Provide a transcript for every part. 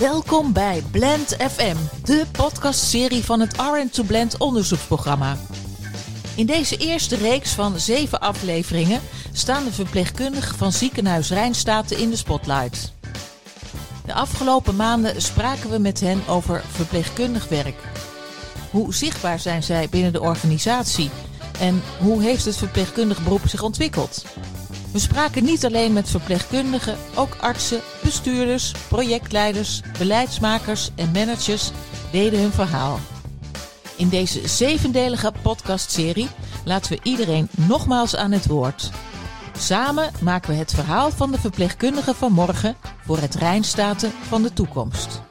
Welkom bij Blend FM, de podcastserie van het Rn2Blend onderzoeksprogramma. In deze eerste reeks van 7 afleveringen staan de verpleegkundigen van ziekenhuis Rijnstate in de spotlight. De afgelopen maanden spraken we met hen over verpleegkundig werk. Hoe zichtbaar zijn zij binnen de organisatie en hoe heeft het verpleegkundig beroep zich ontwikkeld? We spraken niet alleen met verpleegkundigen, ook artsen, bestuurders, projectleiders, beleidsmakers en managers deden hun verhaal. In deze 7-delige podcastserie laten we iedereen nogmaals aan het woord. Samen maken we het verhaal van de verpleegkundigen van morgen voor het Rijnstate van de toekomst.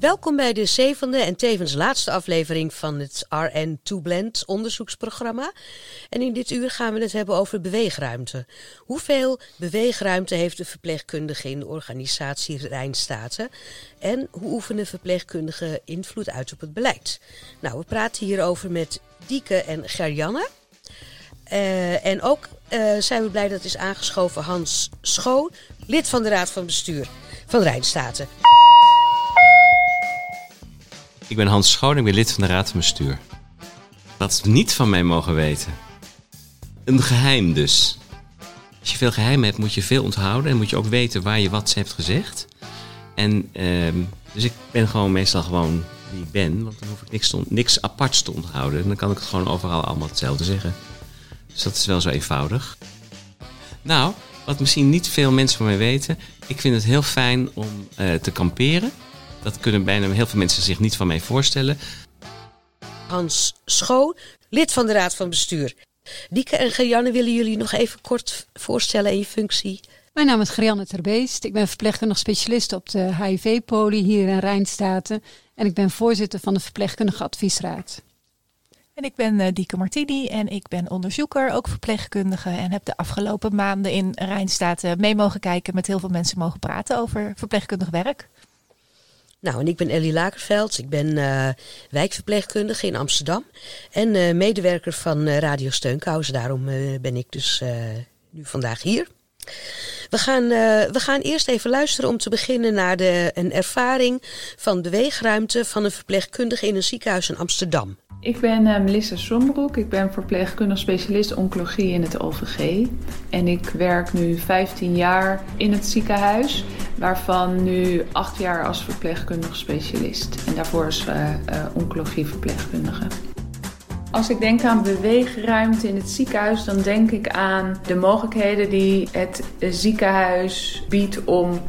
Welkom bij de 7e en tevens laatste aflevering van het Rn2Blend onderzoeksprogramma. En in dit uur gaan we het hebben over beweegruimte. Hoeveel beweegruimte heeft de verpleegkundige in de organisatie Rijnstate? En hoe oefenen verpleegkundigen invloed uit op het beleid? Nou, we praten hierover met Dieke en Gerjanne. En ook zijn we blij dat is aangeschoven Hans Schoon, lid van de Raad van Bestuur van Rijnstate. Ik ben Hans Schoon, ik ben lid van de Raad van Bestuur. Wat ze niet van mij mogen weten. Een geheim dus. Als je veel geheimen hebt, moet je veel onthouden. En moet je ook weten waar je wat hebt gezegd. En dus ik ben gewoon meestal gewoon wie ik ben. Want dan hoef ik niks aparts te onthouden. En dan kan ik het gewoon overal allemaal hetzelfde zeggen. Dus dat is wel zo eenvoudig. Nou, wat misschien niet veel mensen van mij weten. Ik vind het heel fijn om te kamperen. Dat kunnen bijna heel veel mensen zich niet van mij voorstellen. Hans Schoon, lid van de Raad van Bestuur. Dieke en Gerjanne, willen jullie nog even kort voorstellen in je functie? Mijn naam is Gerjanne Terbeest. Ik ben verpleegkundig specialist op de HIV-poli hier in Rijnstate. En ik ben voorzitter van de Verpleegkundige Adviesraad. En ik ben Dieke Martini en ik ben onderzoeker, ook verpleegkundige. En heb de afgelopen maanden in Rijnstate mee mogen kijken, met heel veel mensen mogen praten over verpleegkundig werk. Nou, en ik ben Ellie Lakerveld. Ik ben wijkverpleegkundige in Amsterdam en medewerker van Radio Steunkouse. Daarom ben ik dus nu vandaag hier. We gaan eerst even luisteren om te beginnen naar een ervaring van beweegruimte van een verpleegkundige in een ziekenhuis in Amsterdam. Ik ben Melissa Sombroek. Ik ben verpleegkundig specialist oncologie in het OVG. En ik werk nu 15 jaar in het ziekenhuis, waarvan nu 8 jaar als verpleegkundig specialist. En daarvoor als oncologieverpleegkundige. Als ik denk aan beweegruimte in het ziekenhuis, dan denk ik aan de mogelijkheden die het ziekenhuis biedt om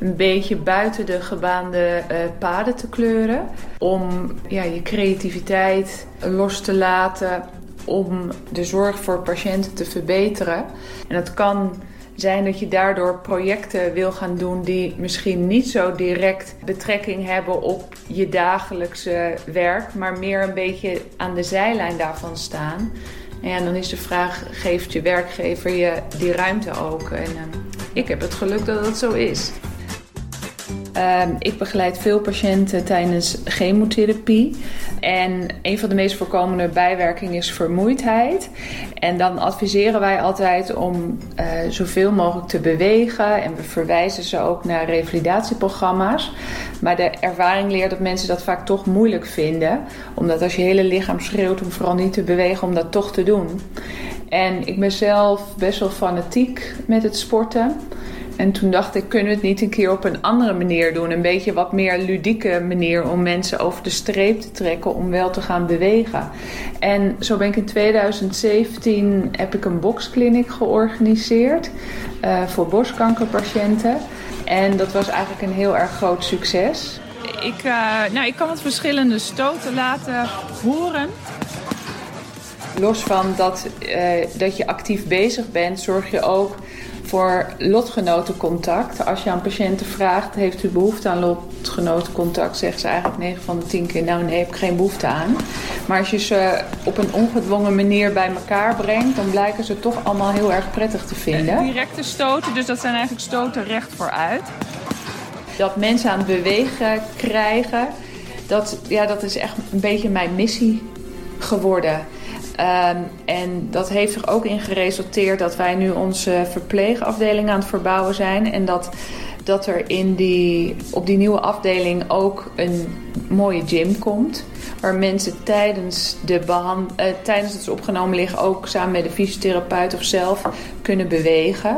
een beetje buiten de gebaande paden te kleuren. Om je creativiteit los te laten, om de zorg voor patiënten te verbeteren. En dat kan zijn dat je daardoor projecten wil gaan doen die misschien niet zo direct betrekking hebben op je dagelijkse werk, maar meer een beetje aan de zijlijn daarvan staan. En dan is de vraag, geeft je werkgever je die ruimte ook? En ik heb het geluk dat dat zo is. Ik begeleid veel patiënten tijdens chemotherapie. En een van de meest voorkomende bijwerkingen is vermoeidheid. En dan adviseren wij altijd om zoveel mogelijk te bewegen. En we verwijzen ze ook naar revalidatieprogramma's. Maar de ervaring leert dat mensen dat vaak toch moeilijk vinden. Omdat als je hele lichaam schreeuwt om vooral niet te bewegen, om dat toch te doen. En ik ben zelf best wel fanatiek met het sporten. En toen dacht ik, kunnen we het niet een keer op een andere manier doen? Een beetje wat meer ludieke manier om mensen over de streep te trekken om wel te gaan bewegen. En zo ben ik in 2017 heb ik een boxclinic georganiseerd voor borstkankerpatiënten. En dat was eigenlijk een heel erg groot succes. Ik kan het verschillende stoten laten horen. Los van dat je actief bezig bent, zorg je ook voor lotgenotencontact. Als je aan patiënten vraagt, heeft u behoefte aan lotgenotencontact, zeggen ze eigenlijk 9 van de 10 keer, nou nee, heb ik geen behoefte aan. Maar als je ze op een ongedwongen manier bij elkaar brengt, dan blijken ze toch allemaal heel erg prettig te vinden. Directe stoten, dus dat zijn eigenlijk stoten recht vooruit. Dat mensen aan het bewegen krijgen, dat is echt een beetje mijn missie geworden. En dat heeft er ook in geresulteerd dat wij nu onze verpleegafdeling aan het verbouwen zijn. En dat dat er op die nieuwe afdeling ook een mooie gym komt. Waar mensen tijdens dat ze opgenomen liggen ook samen met de fysiotherapeut of zelf kunnen bewegen.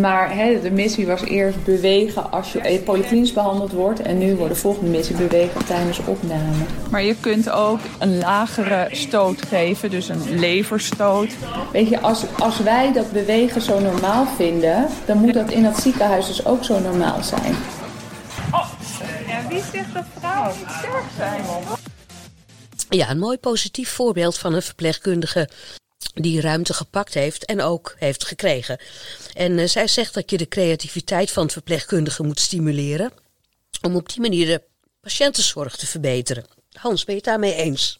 Maar de missie was eerst bewegen als je polyklinisch behandeld wordt. En nu wordt de volgende missie bewegen tijdens opname. Maar je kunt ook een lagere stoot geven, dus een leverstoot. Weet je, als wij dat bewegen zo normaal vinden, dan moet dat in dat ziekenhuis dus ook zo normaal zijn. Wie zegt dat vrouwen sterk zijn? Ja, een mooi positief voorbeeld van een verpleegkundige die ruimte gepakt heeft en ook heeft gekregen. En zij zegt dat je de creativiteit van verpleegkundigen moet stimuleren om op die manier de patiëntenzorg te verbeteren. Hans, ben je het daarmee eens?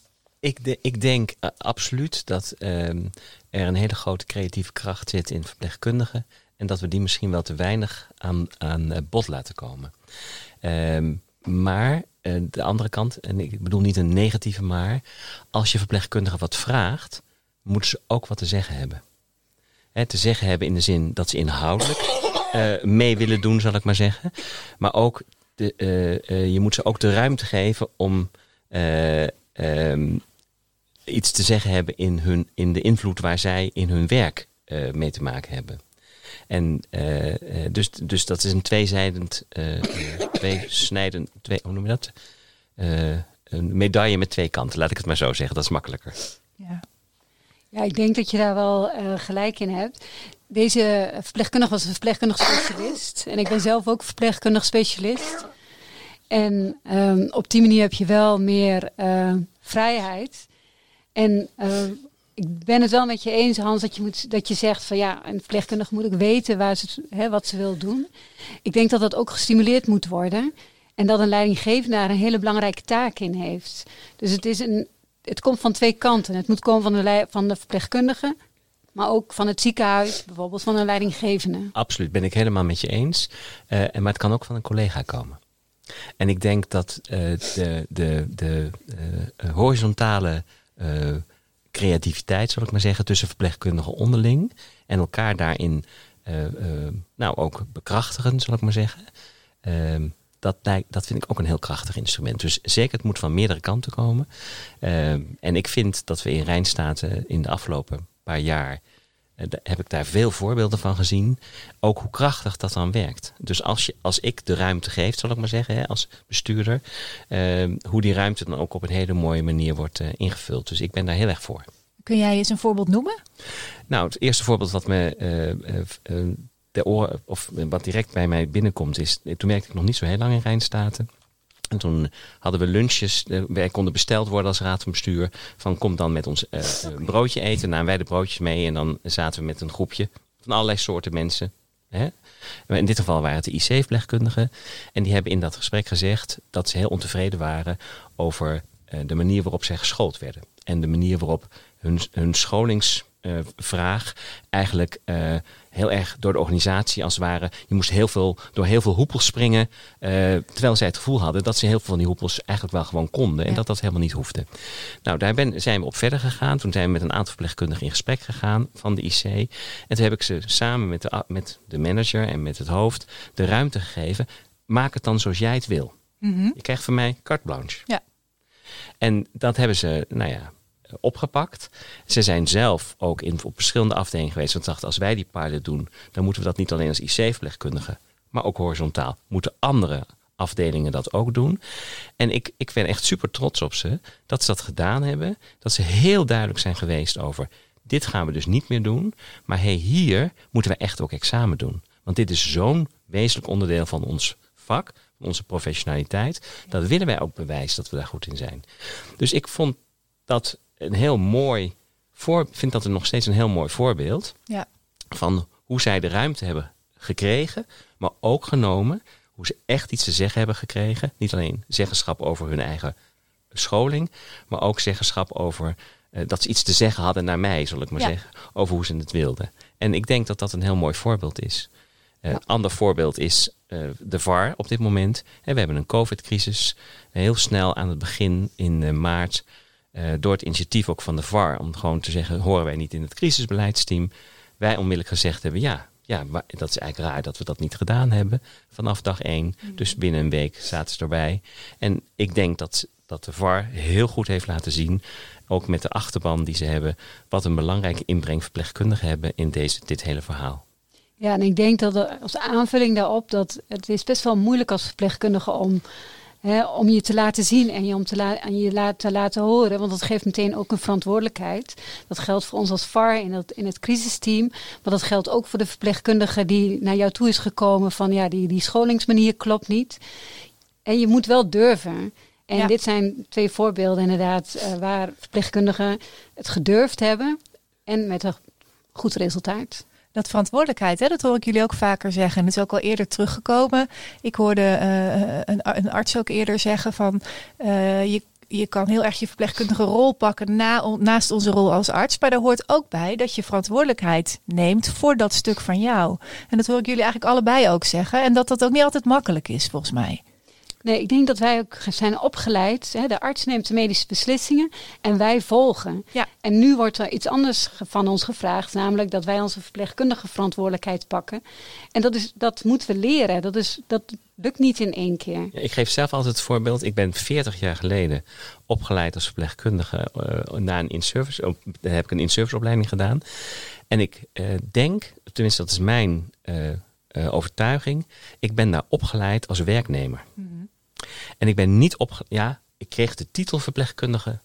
Ik denk absoluut dat er een hele grote creatieve kracht zit in verpleegkundigen en dat we die misschien wel te weinig aan bod laten komen. Maar de andere kant, en ik bedoel niet een negatieve maar, als je verpleegkundigen wat vraagt, moeten ze ook wat te zeggen hebben. Te zeggen hebben in de zin dat ze inhoudelijk mee willen doen, zal ik maar zeggen. Maar ook je moet ze ook de ruimte geven om iets te zeggen hebben in de invloed waar zij in hun werk mee te maken hebben. En dus dat is een een medaille met twee kanten, laat ik het maar zo zeggen. Dat is makkelijker. Ja, ik denk dat je daar wel gelijk in hebt. Deze verpleegkundige was een verpleegkundig specialist. En ik ben zelf ook verpleegkundig specialist. En op die manier heb je wel meer vrijheid. En ik ben het wel met je eens, Hans, dat je zegt van ja, een verpleegkundige moet ook weten wat ze wil doen. Ik denk dat dat ook gestimuleerd moet worden. En dat een leidinggevende daar een hele belangrijke taak in heeft. Dus het komt van twee kanten. Het moet komen van de verpleegkundige, maar ook van het ziekenhuis, bijvoorbeeld van een leidinggevende. Absoluut, ben ik helemaal met je eens. Maar het kan ook van een collega komen. En ik denk dat de horizontale creativiteit, zal ik maar zeggen, tussen verpleegkundigen onderling en elkaar daarin ook bekrachtigen, zal ik maar zeggen. Dat vind ik ook een heel krachtig instrument. Dus zeker, het moet van meerdere kanten komen. En ik vind dat we in Rijnstate in de afgelopen paar jaar, heb ik daar veel voorbeelden van gezien, ook hoe krachtig dat dan werkt. Dus als ik de ruimte geef, zal ik maar zeggen, als bestuurder, hoe die ruimte dan ook op een hele mooie manier wordt ingevuld. Dus ik ben daar heel erg voor. Kun jij eens een voorbeeld noemen? Nou, het eerste voorbeeld wat me ter oren, of wat direct bij mij binnenkomt, is, toen werkte ik nog niet zo heel lang in Rijnstate. En toen hadden we lunches. Wij konden besteld worden als raad van bestuur. Van kom dan met ons broodje eten. Namen wij de broodjes mee. En dan zaten we met een groepje van allerlei soorten mensen. Hè? In dit geval waren het de IC-verpleegkundigen. En die hebben in dat gesprek gezegd dat ze heel ontevreden waren over de manier waarop zij geschoold werden. En de manier waarop hun scholingsvraag eigenlijk heel erg door de organisatie als het ware. Je moest door heel veel hoepels springen. Terwijl zij het gevoel hadden dat ze heel veel van die hoepels eigenlijk wel gewoon konden. En dat helemaal niet hoefde. Nou, daar zijn we op verder gegaan. Toen zijn we met een aantal verpleegkundigen in gesprek gegaan van de IC. En toen heb ik ze samen met de manager en met het hoofd de ruimte gegeven. Maak het dan zoals jij het wil. Mm-hmm. Je krijgt van mij carte blanche. Ja. En dat hebben ze, opgepakt. Ze zijn zelf ook op verschillende afdelingen geweest. Want ze dachten, als wij die pilot doen, dan moeten we dat niet alleen als IC-verpleegkundige, maar ook horizontaal. Moeten andere afdelingen dat ook doen. En ik ben echt super trots op ze, dat ze dat gedaan hebben. Dat ze heel duidelijk zijn geweest over, dit gaan we dus niet meer doen. Maar hier moeten we echt ook examen doen. Want dit is zo'n wezenlijk onderdeel van ons vak, van onze professionaliteit. Dat willen wij ook bewijzen dat we daar goed in zijn. Dus ik vond dat een heel mooi vind dat er nog steeds een heel mooi voorbeeld van hoe zij de ruimte hebben gekregen, maar ook genomen, hoe ze echt iets te zeggen hebben gekregen. Niet alleen zeggenschap over hun eigen scholing, maar ook zeggenschap over dat ze iets te zeggen hadden naar mij, zal ik maar zeggen, over hoe ze het wilden. En ik denk dat dat een heel mooi voorbeeld is. Een ander voorbeeld is de VAR op dit moment. We hebben een COVID-crisis. Heel snel aan het begin in maart, door het initiatief ook van de VAR, om gewoon te zeggen, horen wij niet in het crisisbeleidsteam. Wij onmiddellijk gezegd hebben, ja, Ja, maar dat is eigenlijk raar dat we dat niet gedaan hebben vanaf dag 1. Dus binnen een week zaten ze erbij. En ik denk dat de VAR heel goed heeft laten zien, ook met de achterban die ze hebben, wat een belangrijke inbreng verpleegkundigen hebben in dit hele verhaal. Ja, en ik denk dat als aanvulling daarop, dat het is best wel moeilijk als verpleegkundige om je te laten zien en je te laten horen. Want dat geeft meteen ook een verantwoordelijkheid. Dat geldt voor ons als VAR in het crisisteam. Maar dat geldt ook voor de verpleegkundige die naar jou toe is gekomen van die scholingsmanier klopt niet. En je moet wel durven. En dit zijn twee voorbeelden inderdaad waar verpleegkundigen het gedurfd hebben. En met een goed resultaat. Dat verantwoordelijkheid, hè, dat hoor ik jullie ook vaker zeggen. En dat is ook al eerder teruggekomen. Ik hoorde een arts ook eerder zeggen van je kan heel erg je verpleegkundige rol pakken naast onze rol als arts. Maar daar hoort ook bij dat je verantwoordelijkheid neemt voor dat stuk van jou. En dat hoor ik jullie eigenlijk allebei ook zeggen. En dat ook niet altijd makkelijk is volgens mij. Nee, ik denk dat wij ook zijn opgeleid. Hè? De arts neemt de medische beslissingen en wij volgen. Ja. En nu wordt er iets anders van ons gevraagd. Namelijk dat wij onze verpleegkundige verantwoordelijkheid pakken. En dat moeten we leren. Dat lukt niet in één keer. Ja, ik geef zelf altijd het voorbeeld. Ik ben 40 jaar geleden opgeleid als verpleegkundige. Daar heb ik een in-service opleiding gedaan. En ik denk, tenminste dat is mijn overtuiging. Ik ben daar opgeleid als werknemer. Mm-hmm. En ik ben niet ik kreeg de titel verpleegkundige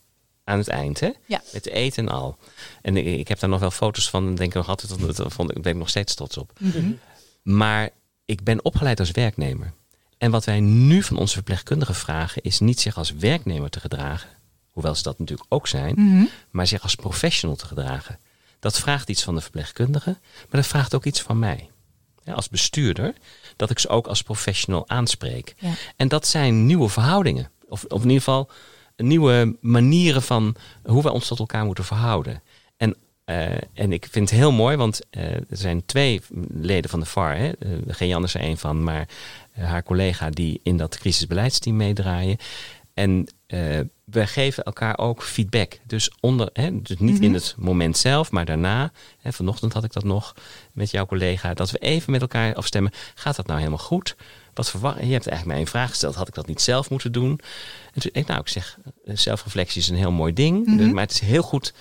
aan het eind, hè? Ja. Met eten en al. En ik heb daar nog wel foto's van en denk ik nog altijd, daar ben ik nog steeds trots op. Mm-hmm. Maar ik ben opgeleid als werknemer. En wat wij nu van onze verpleegkundigen vragen is niet zich als werknemer te gedragen, hoewel ze dat natuurlijk ook zijn, mm-hmm, maar zich als professional te gedragen. Dat vraagt iets van de verpleegkundige, maar dat vraagt ook iets van mij. Als bestuurder, dat ik ze ook als professional aanspreek. Ja. En dat zijn nieuwe verhoudingen. Of in ieder geval nieuwe manieren van hoe wij ons tot elkaar moeten verhouden. En ik vind het heel mooi, want er zijn 2 leden van de VAR. Gerjanne is er één van, maar haar collega die in dat crisisbeleidsteam meedraaien. En we geven elkaar ook feedback. Dus, dus niet, mm-hmm, in het moment zelf, maar daarna. Hè, vanochtend had ik dat nog met jouw collega. Dat we even met elkaar afstemmen. Gaat dat nou helemaal goed? Je hebt eigenlijk mij een vraag gesteld. Had ik dat niet zelf moeten doen? En toen, ik zeg, zelfreflectie is een heel mooi ding. Mm-hmm. Maar het is heel goed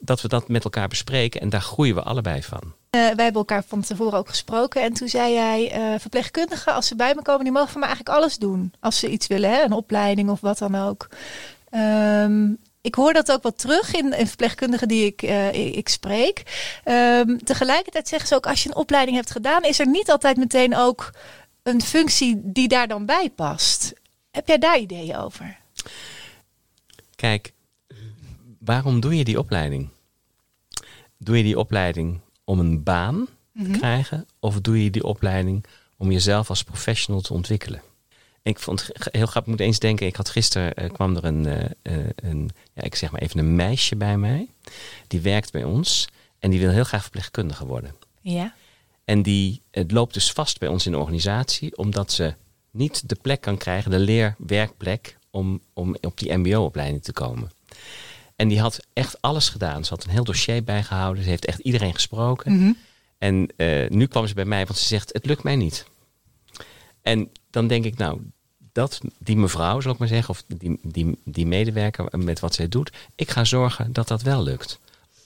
dat we dat met elkaar bespreken. En daar groeien we allebei van. Wij hebben elkaar van tevoren ook gesproken. En toen zei jij, verpleegkundigen, als ze bij me komen, die mogen van mij eigenlijk alles doen. Als ze iets willen, hè? Een opleiding of wat dan ook. Ik hoor dat ook wel terug in verpleegkundigen die ik spreek. Tegelijkertijd zeggen ze ook, als je een opleiding hebt gedaan, is er niet altijd meteen ook een functie die daar dan bij past. Heb jij daar ideeën over? Kijk, waarom doe je die opleiding? Doe je die opleiding om een baan te krijgen? Of doe je die opleiding om jezelf als professional te ontwikkelen? Ik vond het heel grappig, moet eens denken. Ik had gisteren, kwam er een meisje bij mij. Die werkt bij ons en die wil heel graag verpleegkundige worden. Ja. En het loopt dus vast bij ons in de organisatie, omdat ze niet de plek kan krijgen, de leerwerkplek, om op die mbo-opleiding te komen. En die had echt alles gedaan. Ze had een heel dossier bijgehouden. Ze heeft echt iedereen gesproken. Mm-hmm. En nu kwam ze bij mij, want ze zegt, het lukt mij niet. En dan denk ik, die mevrouw, zal ik maar zeggen, of die medewerker met wat zij doet, ik ga zorgen dat dat wel lukt.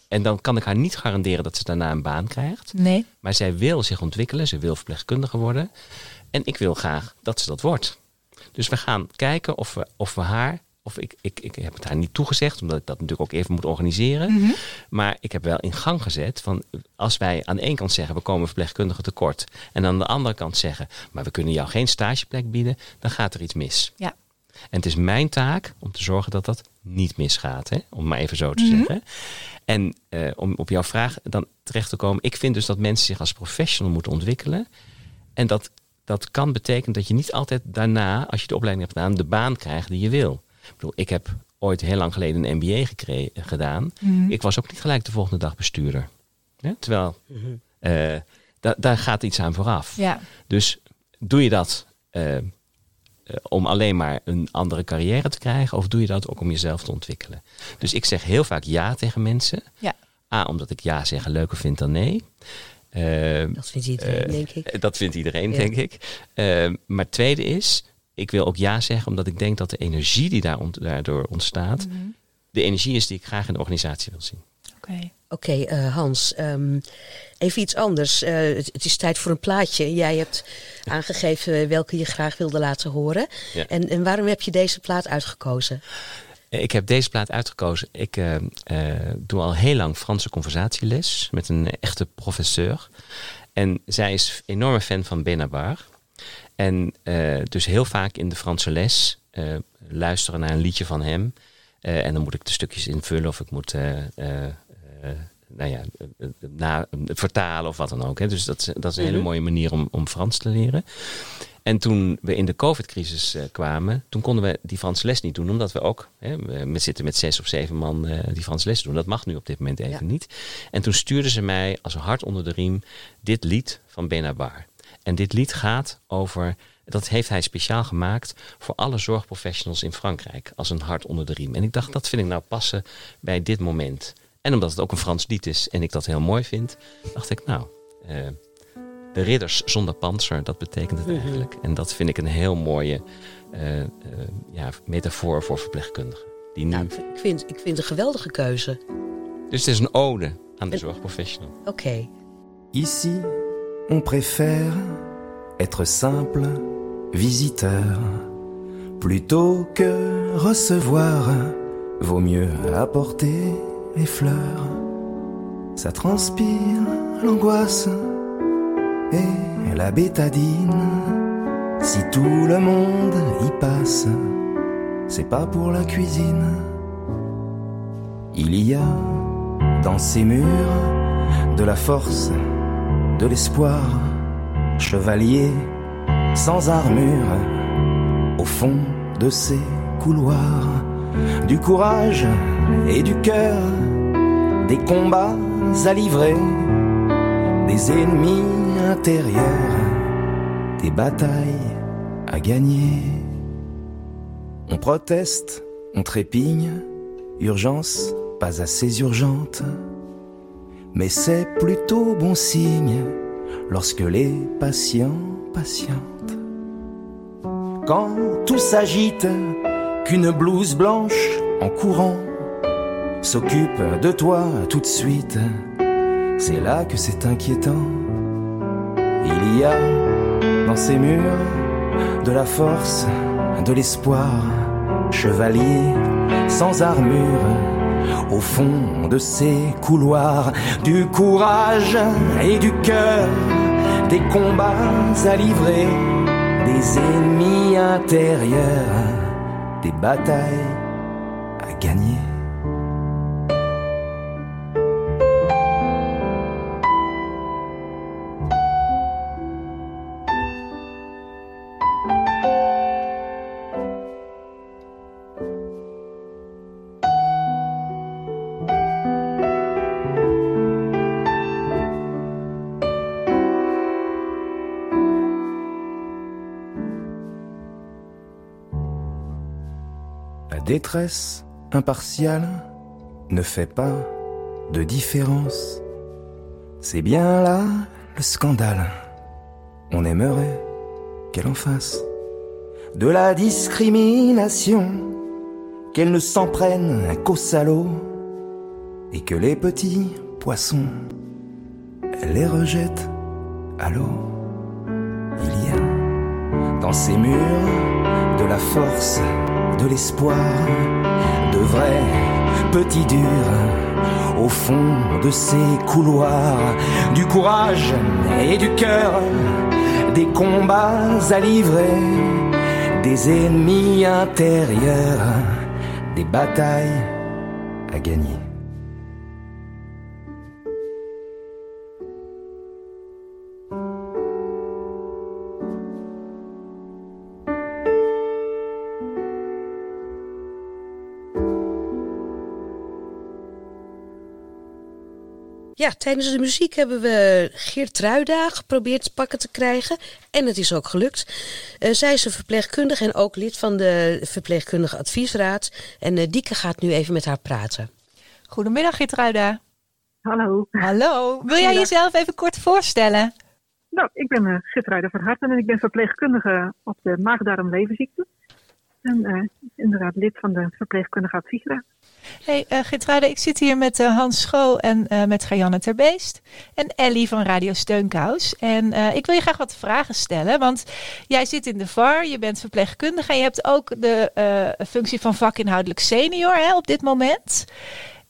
En dan kan ik haar niet garanderen dat ze daarna een baan krijgt. Nee. Maar zij wil zich ontwikkelen, ze wil verpleegkundige worden. En ik wil graag dat ze dat wordt. Dus we gaan kijken of we haar, of ik heb het haar niet toegezegd, omdat ik dat natuurlijk ook even moet organiseren. Mm-hmm. Maar ik heb wel in gang gezet van, als wij aan de ene kant zeggen, we komen verpleegkundigen tekort. En aan de andere kant zeggen, maar we kunnen jou geen stageplek bieden, dan gaat er iets mis. Ja. En het is mijn taak om te zorgen dat dat niet misgaat. Hè? Om maar even zo te zeggen. En om op jouw vraag dan terecht te komen. Ik vind dus dat mensen zich als professional moeten ontwikkelen. En dat kan betekenen dat je niet altijd daarna, als je de opleiding hebt gedaan, de baan krijgt die je wil. Ik bedoel, ik heb ooit heel lang geleden een MBA gedaan. Mm-hmm. Ik was ook niet gelijk de volgende dag bestuurder. Ja? Terwijl, daar gaat iets aan vooraf. Ja. Dus doe je dat om alleen maar een andere carrière te krijgen, of doe je dat ook om jezelf te ontwikkelen? Dus ik zeg heel vaak ja tegen mensen. Ja. A, omdat ik ja zeggen leuker vind dan nee. Dat vindt iedereen, denk ik. Dat vindt iedereen, denk ik. Maar het tweede is, ik wil ook ja zeggen, omdat ik denk dat de energie die daardoor ontstaat, mm-hmm, de energie is die ik graag in de organisatie wil zien. Oké, Hans. Even iets anders. Het is tijd voor een plaatje. Jij hebt aangegeven welke je graag wilde laten horen. Ja. En waarom heb je deze plaat uitgekozen? Ik heb deze plaat uitgekozen. Ik doe al heel lang Franse conversatieles met een echte professeur. En zij is een enorme fan van Benabar. En dus heel vaak in de Franse les luisteren naar een liedje van hem. En dan moet ik de stukjes invullen of ik moet vertalen of wat dan ook. Hè. Dus dat is een hele mooie manier om Frans te leren. En toen we in de COVID-crisis kwamen, toen konden we die Frans les niet doen. Omdat we ook, we zitten met 6 of 7 man die Frans les doen. Dat mag nu op dit moment even niet. En toen stuurden ze mij als een hart onder de riem dit lied van Benabar. En dit lied gaat over, dat heeft hij speciaal gemaakt voor alle zorgprofessionals in Frankrijk. Als een hart onder de riem. En ik dacht, dat vind ik nou passen bij dit moment. En omdat het ook een Frans lied is en ik dat heel mooi vind, dacht ik, de ridders zonder pantser, dat betekent het eigenlijk. En dat vind ik een heel mooie metafoor voor verpleegkundigen. Die nu... ik vind een geweldige keuze. Dus het is een ode aan de zorgprofessional. Oké. Ici, on préfère être simple visiteur. Plutôt que recevoir, vaut mieux apporter les fleurs. Ça transpire l'angoisse et la bétadine. Si tout le monde y passe, c'est pas pour la cuisine. Il y a dans ces murs de la force, de l'espoir. Chevalier sans armure, au fond de ces couloirs, du courage et du cœur, des combats à livrer, des ennemis intérieurs, des batailles à gagner. On proteste, on trépigne, urgence pas assez urgente, mais c'est plutôt bon signe lorsque les patients patientent. Quand tout s'agite, qu'une blouse blanche en courant s'occupe de toi tout de suite, c'est là que c'est inquiétant. Il y a dans ces murs de la force, de l'espoir, chevalier sans armure, au fond de ces couloirs, du courage et du cœur, des combats à livrer, des ennemis intérieurs, des batailles à gagner. Détresse impartiale ne fait pas de différence. C'est bien là le scandale. On aimerait qu'elle en fasse de la discrimination, qu'elle ne s'en prenne qu'aux salauds et que les petits poissons, elle les rejette à l'eau. Il y a dans ces murs de la force, de l'espoir, de vrais petits durs, au fond de ces couloirs, du courage et du cœur, des combats à livrer, des ennemis intérieurs, des batailles à gagner. Ja, tijdens de muziek hebben we Gertruida geprobeerd te pakken te krijgen. En het is ook gelukt. Zij is een verpleegkundige en ook lid van de Verpleegkundige Adviesraad. En Dieke gaat nu even met haar praten. Goedemiddag, Gertruida. Hallo. Hallo. Wil jij jezelf even kort voorstellen? Nou, ik ben Gertruida van Harten en ik ben verpleegkundige op de maag-darm-leverziekte. En inderdaad lid van de verpleegkundige adviesraad. Hey Gertruida, ik zit hier met Hans Schoon en met Gerjanne Terbeest en Ellie van Radio Steunkouse. En ik wil je graag wat vragen stellen, want jij zit in de VAR, je bent verpleegkundige en je hebt ook de functie van vakinhoudelijk senior op dit moment.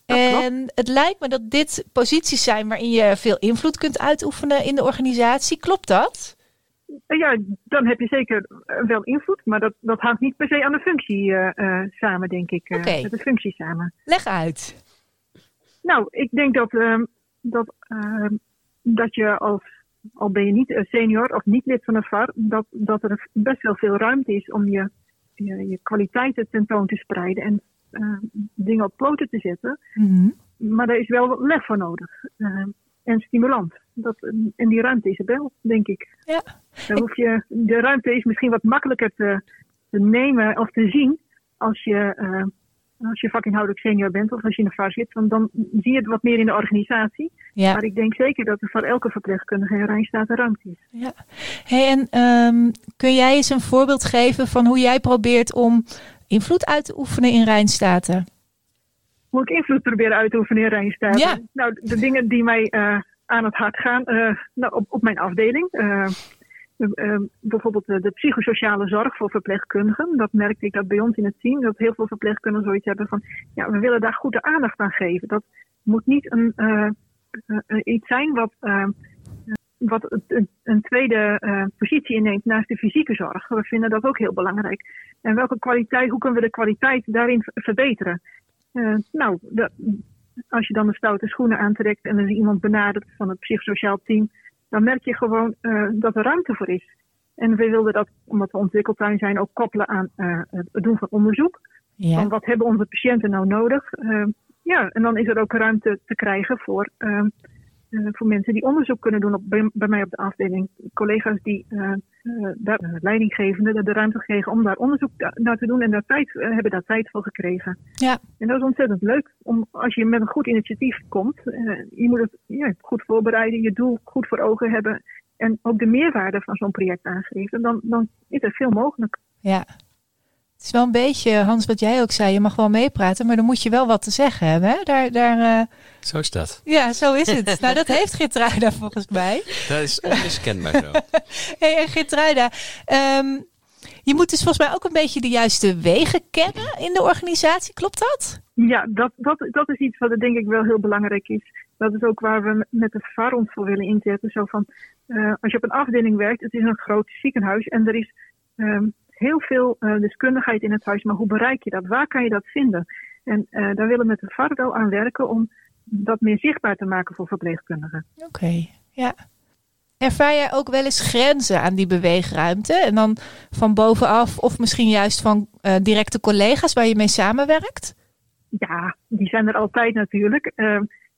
En het lijkt me dat dit posities zijn waarin je veel invloed kunt uitoefenen in de organisatie. Klopt dat? Ja, dan heb je zeker wel invloed, maar dat hangt niet per se aan de functie samen, denk ik. Okay. Met de functie samen. Leg uit. Nou, ik denk dat je al ben je niet senior of niet lid van de VAR, dat er best wel veel ruimte is om je kwaliteiten tentoon te spreiden en dingen op poten te zetten. Mm-hmm. Maar daar is wel lef voor nodig. En stimulant. En die ruimte is er wel, denk ik. Ja. De ruimte is misschien wat makkelijker te nemen of te zien als je vakinhoudelijk senior bent of als je in de VAR zit. Want dan zie je het wat meer in de organisatie. Ja. Maar ik denk zeker dat er voor elke verpleegkundige in Rijnstate ruimte is. Ja. Hey, en kun jij eens een voorbeeld geven van hoe jij probeert om invloed uit te oefenen in Rijnstate? Hoe ik invloed proberen uit te oefenen in Rijnstate? Ja. Nou, de dingen die mij aan het hart gaan, op mijn afdeling. Bijvoorbeeld de psychosociale zorg voor verpleegkundigen. Dat merkte ik dat bij ons in het team. Dat heel veel verpleegkundigen zoiets hebben van, ja, we willen daar goede aandacht aan geven. Dat moet niet iets zijn wat een tweede positie inneemt naast de fysieke zorg. We vinden dat ook heel belangrijk. En hoe kunnen we de kwaliteit daarin verbeteren? Als je dan de stoute schoenen aantrekt en er is iemand benadert van het psychosociaal team, dan merk je gewoon dat er ruimte voor is. En we wilden dat, omdat we ontwikkeltuin zijn, ook koppelen aan het doen van onderzoek. Ja. Van wat hebben onze patiënten nou nodig? En dan is er ook ruimte te krijgen voor mensen die onderzoek kunnen doen bij mij op de afdeling. Collega's die leidinggevenden de ruimte gekregen om daar onderzoek naar te doen en hebben daar tijd voor gekregen. Ja. En dat is ontzettend leuk. Als je met een goed initiatief komt, je moet het goed voorbereiden, je doel goed voor ogen hebben en ook de meerwaarde van zo'n project aangeven, dan is er veel mogelijk. Ja. Het is wel een beetje, Hans, wat jij ook zei. Je mag wel meepraten, maar dan moet je wel wat te zeggen hebben. Hè? Zo is dat. Ja, zo is het. Nou, dat heeft Gertruida volgens mij. Dat is onmiskenbaar zo. Hey, Gertruida, je moet dus volgens mij ook een beetje de juiste wegen kennen in de organisatie. Klopt dat? Ja, dat is iets wat denk ik wel heel belangrijk is. Dat is ook waar we met de VAR ons voor willen inzetten. Zo van, als je op een afdeling werkt, het is een groot ziekenhuis en er is heel veel deskundigheid in het huis, maar hoe bereik je dat? Waar kan je dat vinden? En daar willen we met de VAR wel aan werken om dat meer zichtbaar te maken voor verpleegkundigen. Oké, ja. Ervaar jij ook wel eens grenzen aan die beweegruimte? En dan van bovenaf of misschien juist van directe collega's waar je mee samenwerkt? Ja, die zijn er altijd natuurlijk.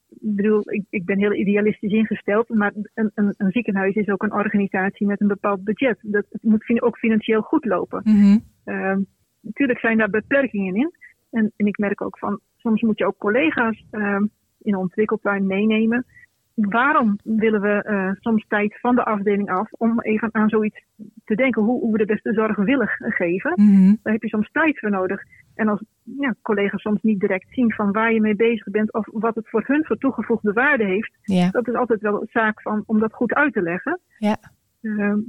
Ik bedoel, ik ben heel idealistisch ingesteld, maar een ziekenhuis is ook een organisatie met een bepaald budget. Het moet ook financieel goed lopen. Mm-hmm. Natuurlijk zijn daar beperkingen in. En ik merk ook van, soms moet je ook collega's in de ontwikkeltuin meenemen. Waarom willen we soms tijd van de afdeling af om even aan zoiets te denken, hoe we de beste zorg willen geven? Mm-hmm. Daar heb je soms tijd voor nodig. En als collega's soms niet direct zien van waar je mee bezig bent of wat het voor hun voor toegevoegde waarde heeft, dat is altijd wel een zaak om dat goed uit te leggen. Ja.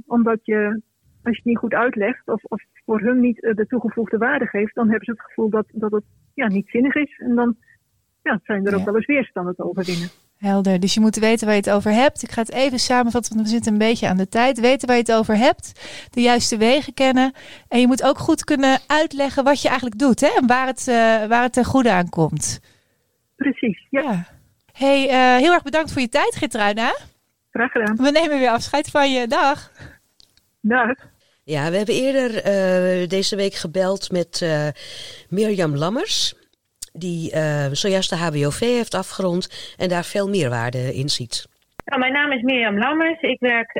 Omdat als je het niet goed uitlegt of voor hun niet de toegevoegde waarde geeft, dan hebben ze het gevoel dat het niet zinnig is. En dan zijn er ook wel eens weerstanden te overwinnen. Helder, dus je moet weten waar je het over hebt. Ik ga het even samenvatten, want we zitten een beetje aan de tijd. Weten waar je het over hebt, de juiste wegen kennen. En je moet ook goed kunnen uitleggen wat je eigenlijk doet, hè? En waar het ten goede aan komt. Precies, ja. Hey, heel erg bedankt voor je tijd, Gertruida. Graag gedaan. We nemen weer afscheid van je. Dag. Dag. Ja, we hebben eerder deze week gebeld met Mirjam Lammers, die zojuist de HBOV heeft afgerond en daar veel meerwaarde in ziet. Nou, mijn naam is Mirjam Lammers. Ik werk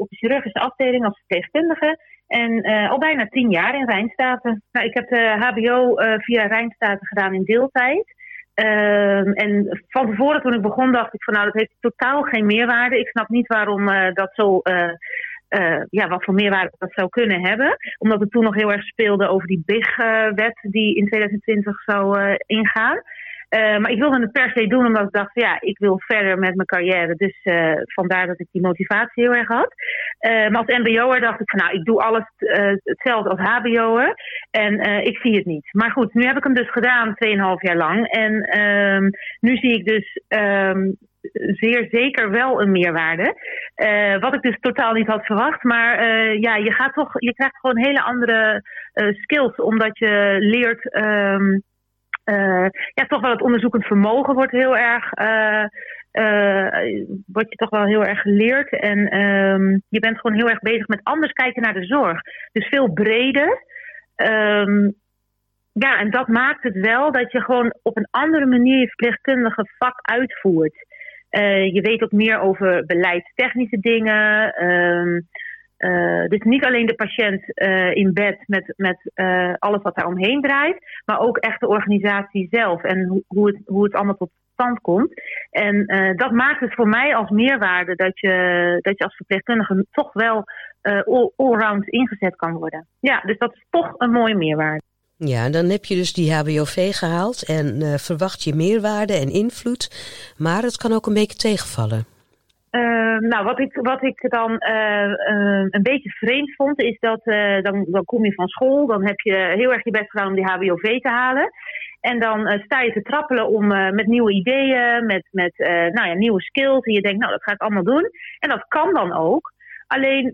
op de chirurgische afdeling als verpleegkundige en al bijna 10 jaar in Rijnstate. Nou, ik heb de HBO via Rijnstate gedaan in deeltijd. En van tevoren toen ik begon dacht ik van nou, dat heeft totaal geen meerwaarde. Ik snap niet waarom dat zo... wat voor meerwaarde dat zou kunnen hebben. Omdat het toen nog heel erg speelde over die BIG-wet die in 2020 zou ingaan. Maar ik wilde het per se doen omdat ik dacht, ja, ik wil verder met mijn carrière. Dus vandaar dat ik die motivatie heel erg had. Maar als mbo'er dacht ik van nou, ik doe alles hetzelfde als hbo'er. En ik zie het niet. Maar goed, nu heb ik hem dus gedaan 2,5 jaar lang. En nu zie ik dus... zeer zeker wel een meerwaarde. Wat ik dus totaal niet had verwacht. Maar je krijgt gewoon hele andere skills. Omdat je leert... toch wel het onderzoekend vermogen wordt heel erg... Word je toch wel heel erg geleerd. En je bent gewoon heel erg bezig met anders kijken naar de zorg. Dus veel breder... en dat maakt het wel dat je gewoon op een andere manier je verpleegkundige vak uitvoert. Je weet ook meer over beleidstechnische dingen. Dus niet alleen de patiënt in bed met alles wat daar omheen draait. Maar ook echt de organisatie zelf en hoe het allemaal tot stand komt. En dat maakt het voor mij als meerwaarde dat je als verpleegkundige toch wel allround ingezet kan worden. Ja, dus dat is toch een mooie meerwaarde. Ja, dan heb je dus die HBOV gehaald en verwacht je meerwaarde en invloed. Maar het kan ook een beetje tegenvallen. Wat ik dan een beetje vreemd vond, is dat dan kom je van school. Dan heb je heel erg je best gedaan om die HBOV te halen. En dan sta je te trappelen om met nieuwe ideeën, met nieuwe skills. En je denkt, nou, dat ga ik allemaal doen. En dat kan dan ook. Alleen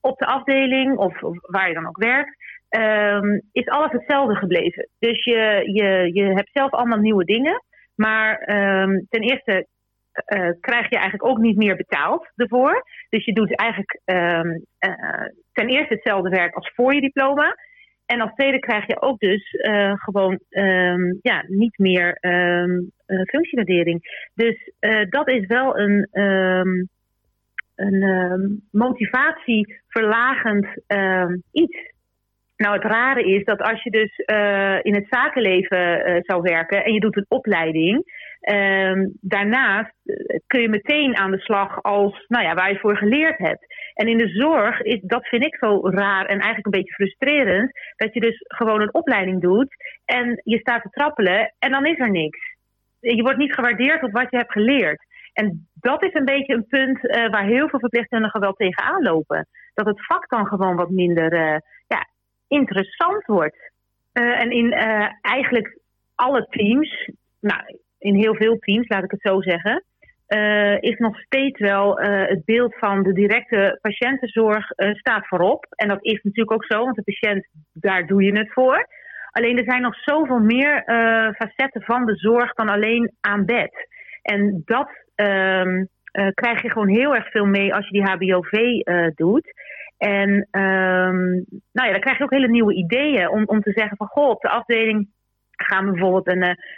op de afdeling of waar je dan ook werkt... is alles hetzelfde gebleven. Dus je hebt zelf allemaal nieuwe dingen. Maar ten eerste krijg je eigenlijk ook niet meer betaald ervoor. Dus je doet eigenlijk ten eerste hetzelfde werk als voor je diploma. En als tweede krijg je ook dus niet meer functiewaardering. Dus dat is wel een motivatieverlagend iets. Nou, het rare is dat als je dus in het zakenleven zou werken en je doet een opleiding, daarnaast kun je meteen aan de slag als, waar je voor geleerd hebt. En in de zorg, dat vind ik zo raar en eigenlijk een beetje frustrerend, dat je dus gewoon een opleiding doet en je staat te trappelen en dan is er niks. Je wordt niet gewaardeerd op wat je hebt geleerd. En dat is een beetje een punt waar heel veel verpleegkundigen wel tegenaan lopen. Dat het vak dan gewoon wat minder... interessant wordt. En in eigenlijk alle teams, in heel veel teams, laat ik het zo zeggen, is nog steeds wel het beeld van de directe patiëntenzorg staat voorop. En dat is natuurlijk ook zo, want de patiënt, daar doe je het voor. Alleen er zijn nog zoveel meer facetten van de zorg dan alleen aan bed. En dat krijg je gewoon heel erg veel mee als je die HBOV doet. En dan krijg je ook hele nieuwe ideeën om te zeggen van... goh, op de afdeling gaan we bijvoorbeeld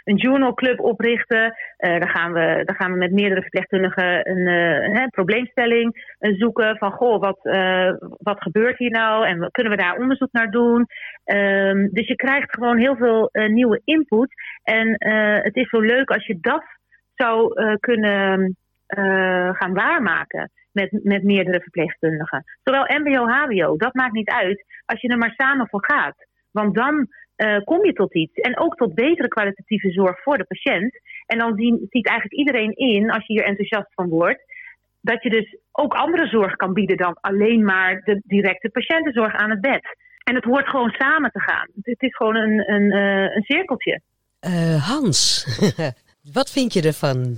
een journalclub oprichten. Dan gaan we met meerdere verpleegkundigen een probleemstelling zoeken. Van goh, wat gebeurt hier nou? En kunnen we daar onderzoek naar doen? Dus je krijgt gewoon heel veel nieuwe input. En het is zo leuk als je dat zou kunnen gaan waarmaken... Met meerdere verpleegkundigen. Zowel mbo, hbo, dat maakt niet uit als je er maar samen voor gaat. Want dan kom je tot iets. En ook tot betere kwalitatieve zorg voor de patiënt. En dan ziet eigenlijk iedereen in, als je hier enthousiast van wordt... dat je dus ook andere zorg kan bieden dan alleen maar de directe patiëntenzorg aan het bed. En het hoort gewoon samen te gaan. Het is gewoon een cirkeltje. Hans, wat vind je ervan?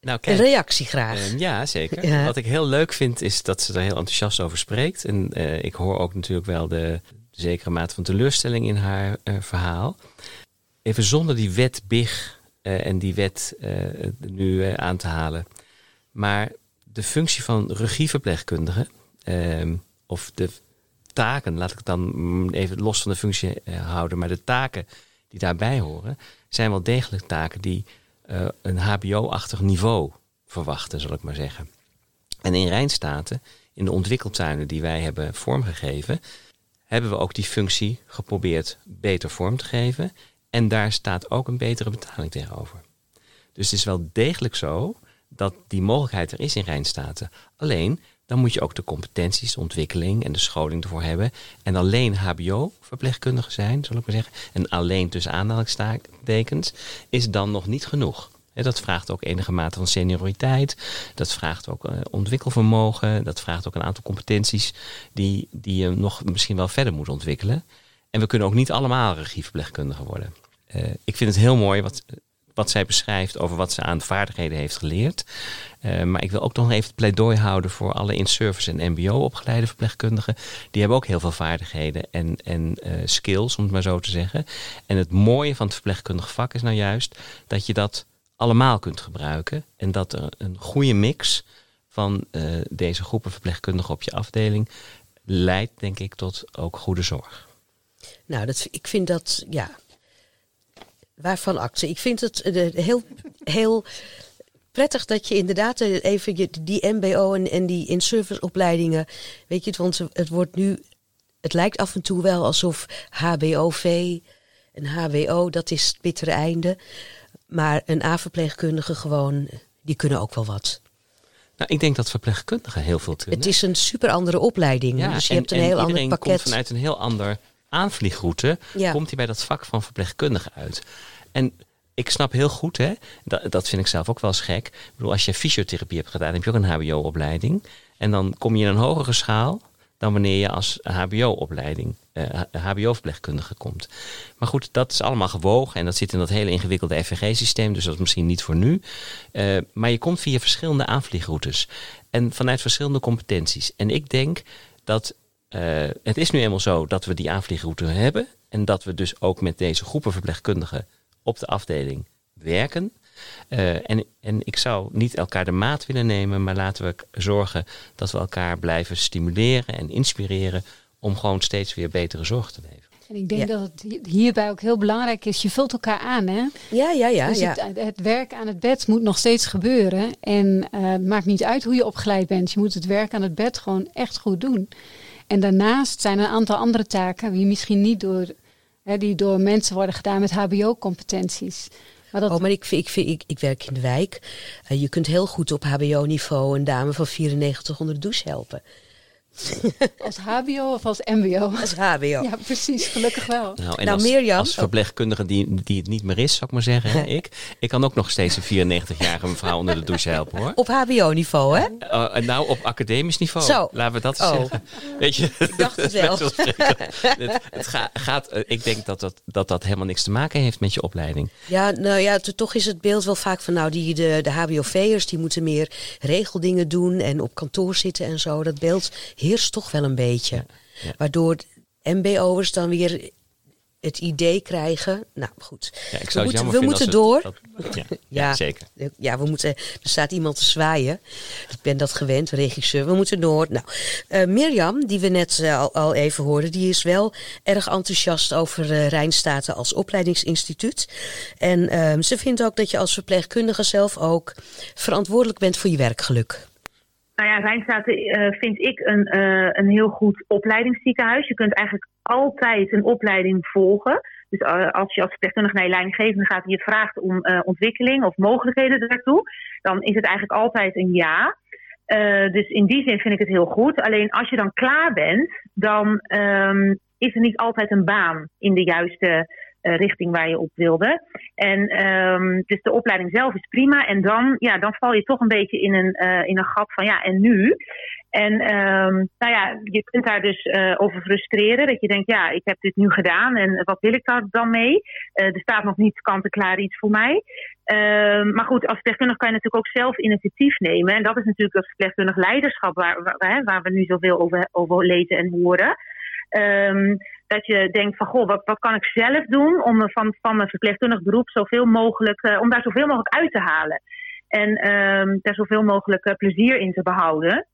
Nou, kijk, een reactie graag. Ja, zeker. Ja. Wat ik heel leuk vind is dat ze er heel enthousiast over spreekt. En ik hoor ook natuurlijk wel de zekere mate van teleurstelling in haar verhaal. Even zonder die wet BIG en die wet nu aan te halen. Maar de functie van regieverpleegkundige of de taken, laat ik het dan even los van de functie houden. Maar de taken die daarbij horen zijn wel degelijk taken die... een hbo-achtig niveau verwachten, zal ik maar zeggen. En in Rijnstate, in de ontwikkeltuinen die wij hebben vormgegeven... hebben we ook die functie geprobeerd beter vorm te geven... En daar staat ook een betere betaling tegenover. Dus het is wel degelijk zo dat die mogelijkheid er is in Rijnstate. Alleen, dan moet je ook de competenties, de ontwikkeling en de scholing ervoor hebben. En alleen hbo-verpleegkundigen zijn, zal ik maar zeggen. En alleen tussen aanhalingstekens is dan nog niet genoeg. Dat vraagt ook enige mate van senioriteit. Dat vraagt ook ontwikkelvermogen. Dat vraagt ook een aantal competenties die je nog misschien wel verder moet ontwikkelen. En we kunnen ook niet allemaal regieverpleegkundigen worden. Ik vind het heel mooi wat zij beschrijft over wat ze aan vaardigheden heeft geleerd. Maar ik wil ook nog even het pleidooi houden voor alle in-service en mbo-opgeleide verpleegkundigen. Die hebben ook heel veel vaardigheden en skills, om het maar zo te zeggen. En het mooie van het verpleegkundig vak is nou juist dat je dat allemaal kunt gebruiken. En dat er een goede mix van deze groepen verpleegkundigen op je afdeling leidt, denk ik, tot ook goede zorg. Nou, ik vind dat, ja, waarvan acte. Ik vind het heel, heel prettig dat je inderdaad even die mbo en die in-service opleidingen, weet je het, want het wordt nu, het lijkt af en toe wel alsof hbov en hbo, dat is het bittere einde. Maar een A-verpleegkundige gewoon, die kunnen ook wel wat. Nou, ik denk dat verpleegkundigen heel veel kunnen. Het is een super andere opleiding. Ja, dus je hebt een heel ander pakket. Iedereen komt vanuit een heel ander aanvliegroute, ja, komt hij bij dat vak van verpleegkundige uit. En ik snap heel goed, hè, dat vind ik zelf ook wel eens gek. Ik bedoel, als je fysiotherapie hebt gedaan, heb je ook een hbo-opleiding. En dan kom je in een hogere schaal dan wanneer je als hbo-opleiding, hbo-verpleegkundige komt. Maar goed, dat is allemaal gewogen en dat zit in dat hele ingewikkelde FVG-systeem, dus dat is misschien niet voor nu. Maar je komt via verschillende aanvliegroutes en vanuit verschillende competenties. En ik denk dat het is nu eenmaal zo dat we die aanvliegroute hebben en dat we dus ook met deze groepen verpleegkundigen op de afdeling werken. En ik zou niet elkaar de maat willen nemen, maar laten we zorgen dat we elkaar blijven stimuleren en inspireren om gewoon steeds weer betere zorg te leveren. En ik denk dat het hierbij ook heel belangrijk is. Je vult elkaar aan, hè? Ja. Dus het werk aan het bed moet nog steeds gebeuren. En het maakt niet uit hoe je opgeleid bent. Je moet het werk aan het bed gewoon echt goed doen. En daarnaast zijn er een aantal andere taken die misschien niet door mensen worden gedaan met hbo-competenties. Maar dat... ik werk in de wijk. Je kunt heel goed op hbo-niveau een dame van 94 onder de douche helpen. Als hbo of als mbo? Als hbo. Ja, precies. Gelukkig wel. Nou, Mirjam, als verpleegkundige die het niet meer is, zou ik maar zeggen. Hè, ik kan ook nog steeds een 94-jarige mevrouw onder de douche helpen, hoor. Op hbo-niveau, hè? Nou, op academisch niveau. Zo. Laten we dat zeggen. Weet je, ik dacht het wel. Het gaat, ik denk dat helemaal niks te maken heeft met je opleiding. Ja, nou ja, toch is het beeld wel vaak van, nou, de hbo-veers die moeten meer regeldingen doen en op kantoor zitten en zo. Dat beeld heerst toch wel een beetje. Ja. Waardoor mbo'ers dan weer het idee krijgen. Nou goed, ja, we moeten door. Ja, zeker. Ja, we moeten. Er staat iemand te zwaaien. Ik ben dat gewend, regisseur. We moeten door. Nou, Mirjam, die we net al even hoorden, die is wel erg enthousiast over Rijnstate als opleidingsinstituut. En ze vindt ook dat je als verpleegkundige zelf ook verantwoordelijk bent voor je werkgeluk. Nou ja, Rijnstate vind ik een heel goed opleidingsziekenhuis. Je kunt eigenlijk altijd een opleiding volgen. Dus als je als verpleegkundige naar je leidinggevende gaat en je vraagt om ontwikkeling of mogelijkheden daartoe, dan is het eigenlijk altijd een ja. Dus in die zin vind ik het heel goed. Alleen als je dan klaar bent, dan is er niet altijd een baan in de juiste richting waar je op wilde. En dus de opleiding zelf is prima. En dan val je toch een beetje in een gat van ja, en nu? En je kunt daar dus over frustreren. Dat je denkt, ja, ik heb dit nu gedaan en wat wil ik daar dan mee? Er staat nog niet kant-en-klaar iets voor mij. Maar goed, als verpleegkundige kan je natuurlijk ook zelf initiatief nemen. En dat is natuurlijk dat verpleegkundig leiderschap waar we nu zoveel over lezen en horen. Dat je denkt van, goh, wat kan ik zelf doen om van een verpleegkundig beroep zoveel mogelijk, om daar zoveel mogelijk uit te halen. En daar zoveel mogelijk plezier in te behouden.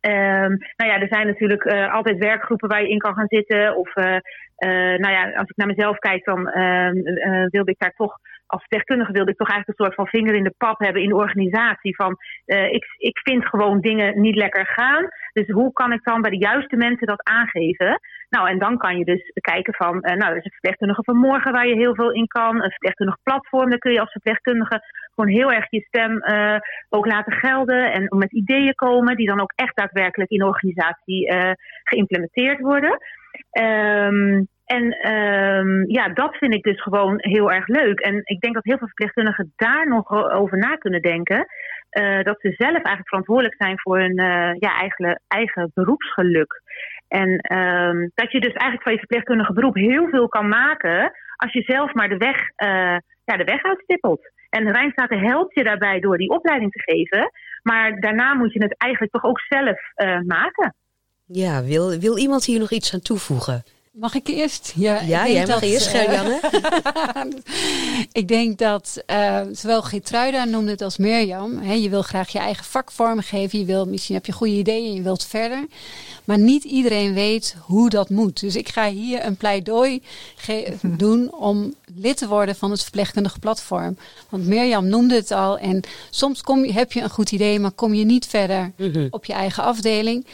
Er zijn natuurlijk altijd werkgroepen waar je in kan gaan zitten. Of als ik naar mezelf kijk, dan wilde ik daar toch als deskundige wilde ik toch eigenlijk een soort van vinger in de pap hebben in de organisatie. Van ik vind gewoon dingen niet lekker gaan. Dus hoe kan ik dan bij de juiste mensen dat aangeven? Nou, en dan kan je dus kijken van, er is een verpleegkundige vanmorgen waar je heel veel in kan. Een verpleegkundig platform, daar kun je als verpleegkundige gewoon heel erg je stem ook laten gelden. En met ideeën komen die dan ook echt daadwerkelijk in de organisatie geïmplementeerd worden. Dat vind ik dus gewoon heel erg leuk. En ik denk dat heel veel verpleegkundigen daar nog over na kunnen denken. Dat ze zelf eigenlijk verantwoordelijk zijn voor hun eigen beroepsgeluk. En dat je dus eigenlijk van je verpleegkundige beroep heel veel kan maken als je zelf maar de weg uitstippelt. En Rijnstate helpt je daarbij door die opleiding te geven. Maar daarna moet je het eigenlijk toch ook zelf maken. Ja, wil iemand hier nog iets aan toevoegen? Mag ik eerst? Ja, jij mag eerst, Gerjanne. Ik denk dat zowel Gertruida noemde het als Mirjam. Hè, je wil graag je eigen vak vormgeven. Misschien heb je goede ideeën en je wilt verder. Maar niet iedereen weet hoe dat moet. Dus ik ga hier een pleidooi doen om lid te worden van het verpleegkundige platform. Want Mirjam noemde het al. En soms heb je een goed idee, maar kom je niet verder op je eigen afdeling.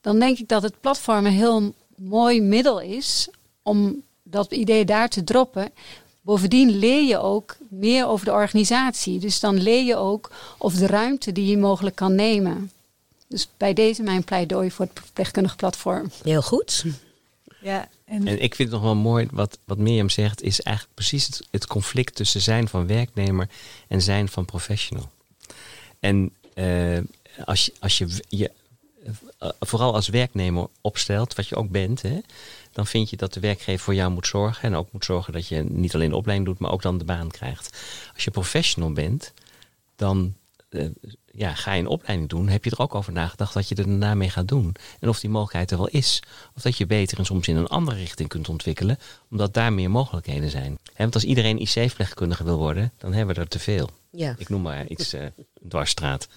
Dan denk ik dat het platform een heel mooi middel is om dat idee daar te droppen. Bovendien leer je ook meer over de organisatie. Dus dan leer je ook over de ruimte die je mogelijk kan nemen. Dus bij deze mijn pleidooi voor het verpleegkundig platform. Heel goed. Ja, en ik vind het nog wel mooi wat Mirjam zegt, is eigenlijk precies het conflict tussen zijn van werknemer en zijn van professional. En als je vooral als werknemer opstelt, wat je ook bent, hè, dan vind je dat de werkgever voor jou moet zorgen. En ook moet zorgen dat je niet alleen de opleiding doet, maar ook dan de baan krijgt. Als je professional bent, dan ga je een opleiding doen. Heb je er ook over nagedacht wat je er daarna mee gaat doen. En of die mogelijkheid er wel is. Of dat je beter en soms in een andere richting kunt ontwikkelen. Omdat daar meer mogelijkheden zijn. Want als iedereen IC-verpleegkundige wil worden, dan hebben we er te veel. Ja. Ik noem maar iets dwarsstraat.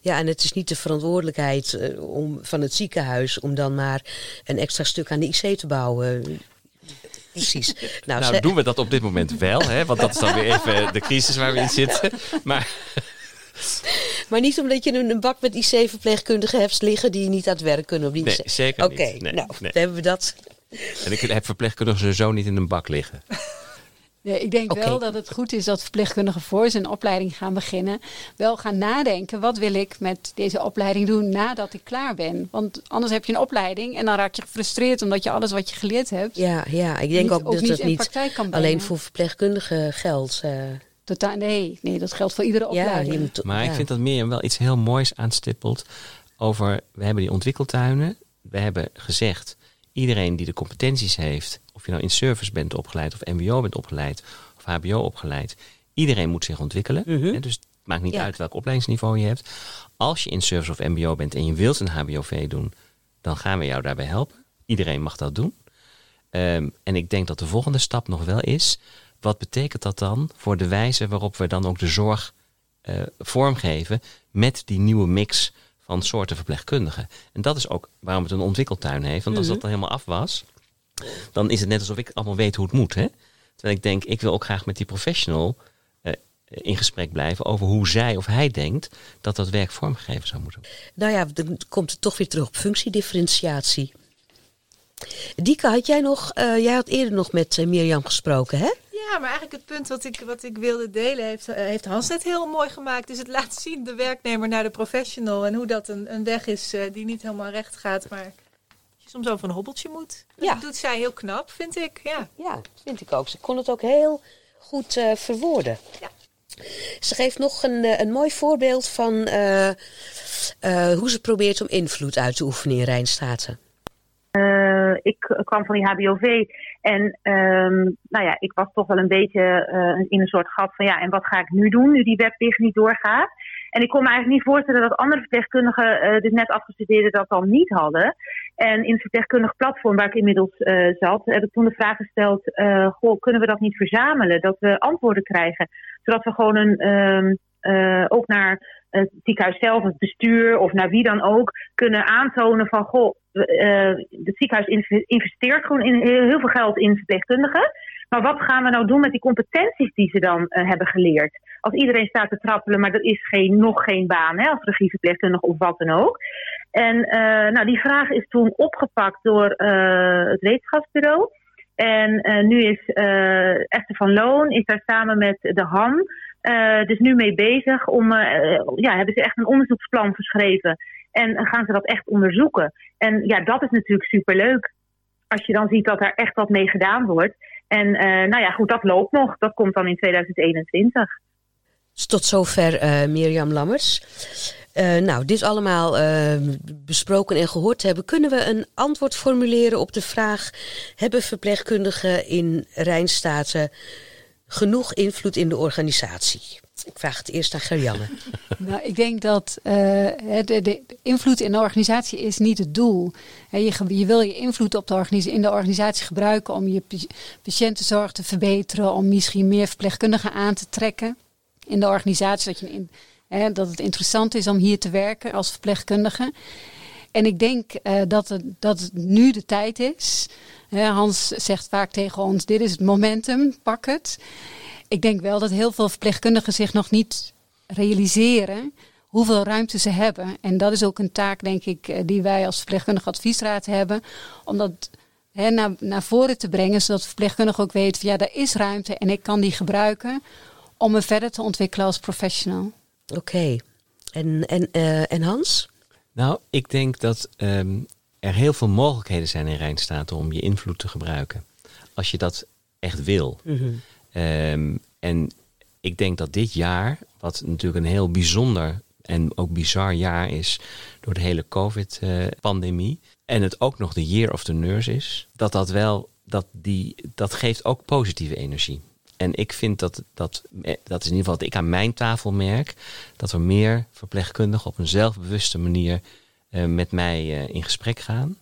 Ja, en het is niet de verantwoordelijkheid van het ziekenhuis om dan maar een extra stuk aan de IC te bouwen. Precies. Nou, doen we dat op dit moment wel, hè? Want dat is dan weer even de crisis waar we in zitten. Maar niet omdat je een bak met IC-verpleegkundigen hebt liggen die niet aan het werk kunnen op die IC. Nee, zeker niet. Oké, nee. Dan hebben we dat. En ik heb verpleegkundigen zo niet in een bak liggen. Nee, ik denk wel dat het goed is dat verpleegkundigen voor zijn opleiding gaan beginnen. Wel gaan nadenken, wat wil ik met deze opleiding doen nadat ik klaar ben? Want anders heb je een opleiding en dan raak je gefrustreerd omdat je alles wat je geleerd hebt. Ja, ik denk ook dat niet alleen voor verpleegkundigen geldt. Totaal, nee, dat geldt voor iedere opleiding. Ik vind dat Mirjam wel iets heel moois aanstippelt over, we hebben die ontwikkeltuinen. We hebben gezegd, iedereen die de competenties heeft, of je nou in service bent opgeleid, of mbo bent opgeleid, of hbo opgeleid. Iedereen moet zich ontwikkelen. Hè, dus het maakt niet uit welk opleidingsniveau je hebt. Als je in service of mbo bent en je wilt een hbov doen, dan gaan we jou daarbij helpen. Iedereen mag dat doen. En ik denk dat de volgende stap nog wel is, wat betekent dat dan voor de wijze waarop we dan ook de zorg vormgeven met die nieuwe mix van soorten verpleegkundigen. En dat is ook waarom het een ontwikkeltuin heeft. Want als dat dan helemaal af was, dan is het net alsof ik allemaal weet hoe het moet. Hè? Terwijl ik denk, ik wil ook graag met die professional in gesprek blijven over hoe zij of hij denkt dat werk vormgegeven zou moeten worden. Nou ja, dan komt het toch weer terug op functiedifferentiatie. Dieke, jij had eerder nog met Mirjam gesproken, hè? Ja, maar eigenlijk het punt wat ik wilde delen heeft Hans net heel mooi gemaakt. Dus het laat zien de werknemer naar de professional en hoe dat een weg is die niet helemaal recht gaat, maar je soms over een hobbeltje moet. Ja. Dat doet zij heel knap, vind ik. Ja, vind ik ook. Ze kon het ook heel goed verwoorden. Ja. Ze geeft nog een mooi voorbeeld van hoe ze probeert om invloed uit te oefenen in Rijnstate. Ik kwam van die hbov en ik was toch wel een beetje in een soort gat van en wat ga ik nu doen, nu die webdicht niet doorgaat. En ik kon me eigenlijk niet voorstellen dat andere verpleegkundigen dit net afgestudeerden dat dan niet hadden. En in het verpleegkundig platform waar ik inmiddels zat, heb ik toen de vraag gesteld, kunnen we dat niet verzamelen? Dat we antwoorden krijgen, zodat we gewoon ook naar het ziekenhuis zelf, het bestuur of naar wie dan ook kunnen aantonen van het ziekenhuis investeert gewoon heel veel geld in verpleegkundigen. Maar wat gaan we nou doen met die competenties die ze dan hebben geleerd? Als iedereen staat te trappelen, maar er is nog geen baan, hè, als regieverpleegkundige of wat dan ook. En die vraag is toen opgepakt door het wetenschapsbureau. En nu is Esther van Loon is daar samen met de HAN dus nu mee bezig. Hebben ze echt een onderzoeksplan geschreven en gaan ze dat echt onderzoeken. En ja, dat is natuurlijk superleuk. Als je dan ziet dat daar echt wat mee gedaan wordt. En dat loopt nog. Dat komt dan in 2021. Tot zover Mirjam Lammers. Dit allemaal besproken en gehoord hebben. Kunnen we een antwoord formuleren op de vraag: hebben verpleegkundigen in Rijnstate genoeg invloed in de organisatie? Ik vraag het eerst aan Gerjanne. Ik denk dat de invloed in de organisatie is niet het doel. Je wil je invloed op in de organisatie gebruiken om je patiëntenzorg te verbeteren, om misschien meer verpleegkundigen aan te trekken in de organisatie, dat het interessant is om hier te werken als verpleegkundige. En ik denk dat het nu de tijd is. Hans zegt vaak tegen ons: dit is het momentum, pak het. Ik denk wel dat heel veel verpleegkundigen zich nog niet realiseren hoeveel ruimte ze hebben. En dat is ook een taak, denk ik, die wij als verpleegkundige adviesraad hebben. Om dat naar voren te brengen, zodat verpleegkundigen ook weten van daar is ruimte en ik kan die gebruiken om me verder te ontwikkelen als professional. Oké. En Hans? Nou, ik denk dat er heel veel mogelijkheden zijn in Rijnstate om je invloed te gebruiken. Als je dat echt wil. Mm-hmm. En ik denk dat dit jaar, wat natuurlijk een heel bijzonder en ook bizar jaar is door de hele COVID-pandemie. En het ook nog de Year of the Nurse is. Dat geeft ook positieve energie. En ik vind dat is in ieder geval wat ik aan mijn tafel merk. Dat er meer verpleegkundigen op een zelfbewuste manier met mij in gesprek gaan.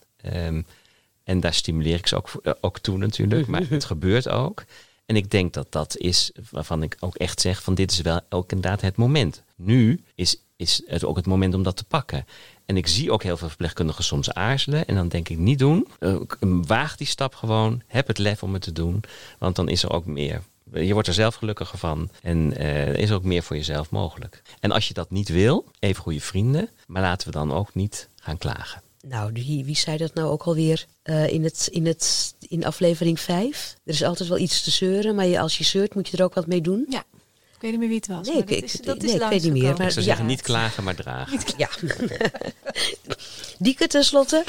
En daar stimuleer ik ze ook toe natuurlijk. Maar het gebeurt ook. En ik denk dat is waarvan ik ook echt zeg van dit is wel ook inderdaad het moment. Nu is het ook het moment om dat te pakken. En ik zie ook heel veel verpleegkundigen soms aarzelen. En dan denk ik niet doen. Waag die stap gewoon. Heb het lef om het te doen. Want dan is er ook meer. Je wordt er zelf gelukkiger van. En is er ook meer voor jezelf mogelijk. En als je dat niet wil, even goede vrienden. Maar laten we dan ook niet gaan klagen. Nou, wie zei dat nou ook alweer in aflevering 5? Er is altijd wel iets te zeuren, maar als je zeurt moet je er ook wat mee doen. Ja, ik weet niet meer wie het was. Nee, ik weet niet meer. Maar, ik zou zeggen, niet klagen, maar dragen. Ja. Dieke, tenslotte.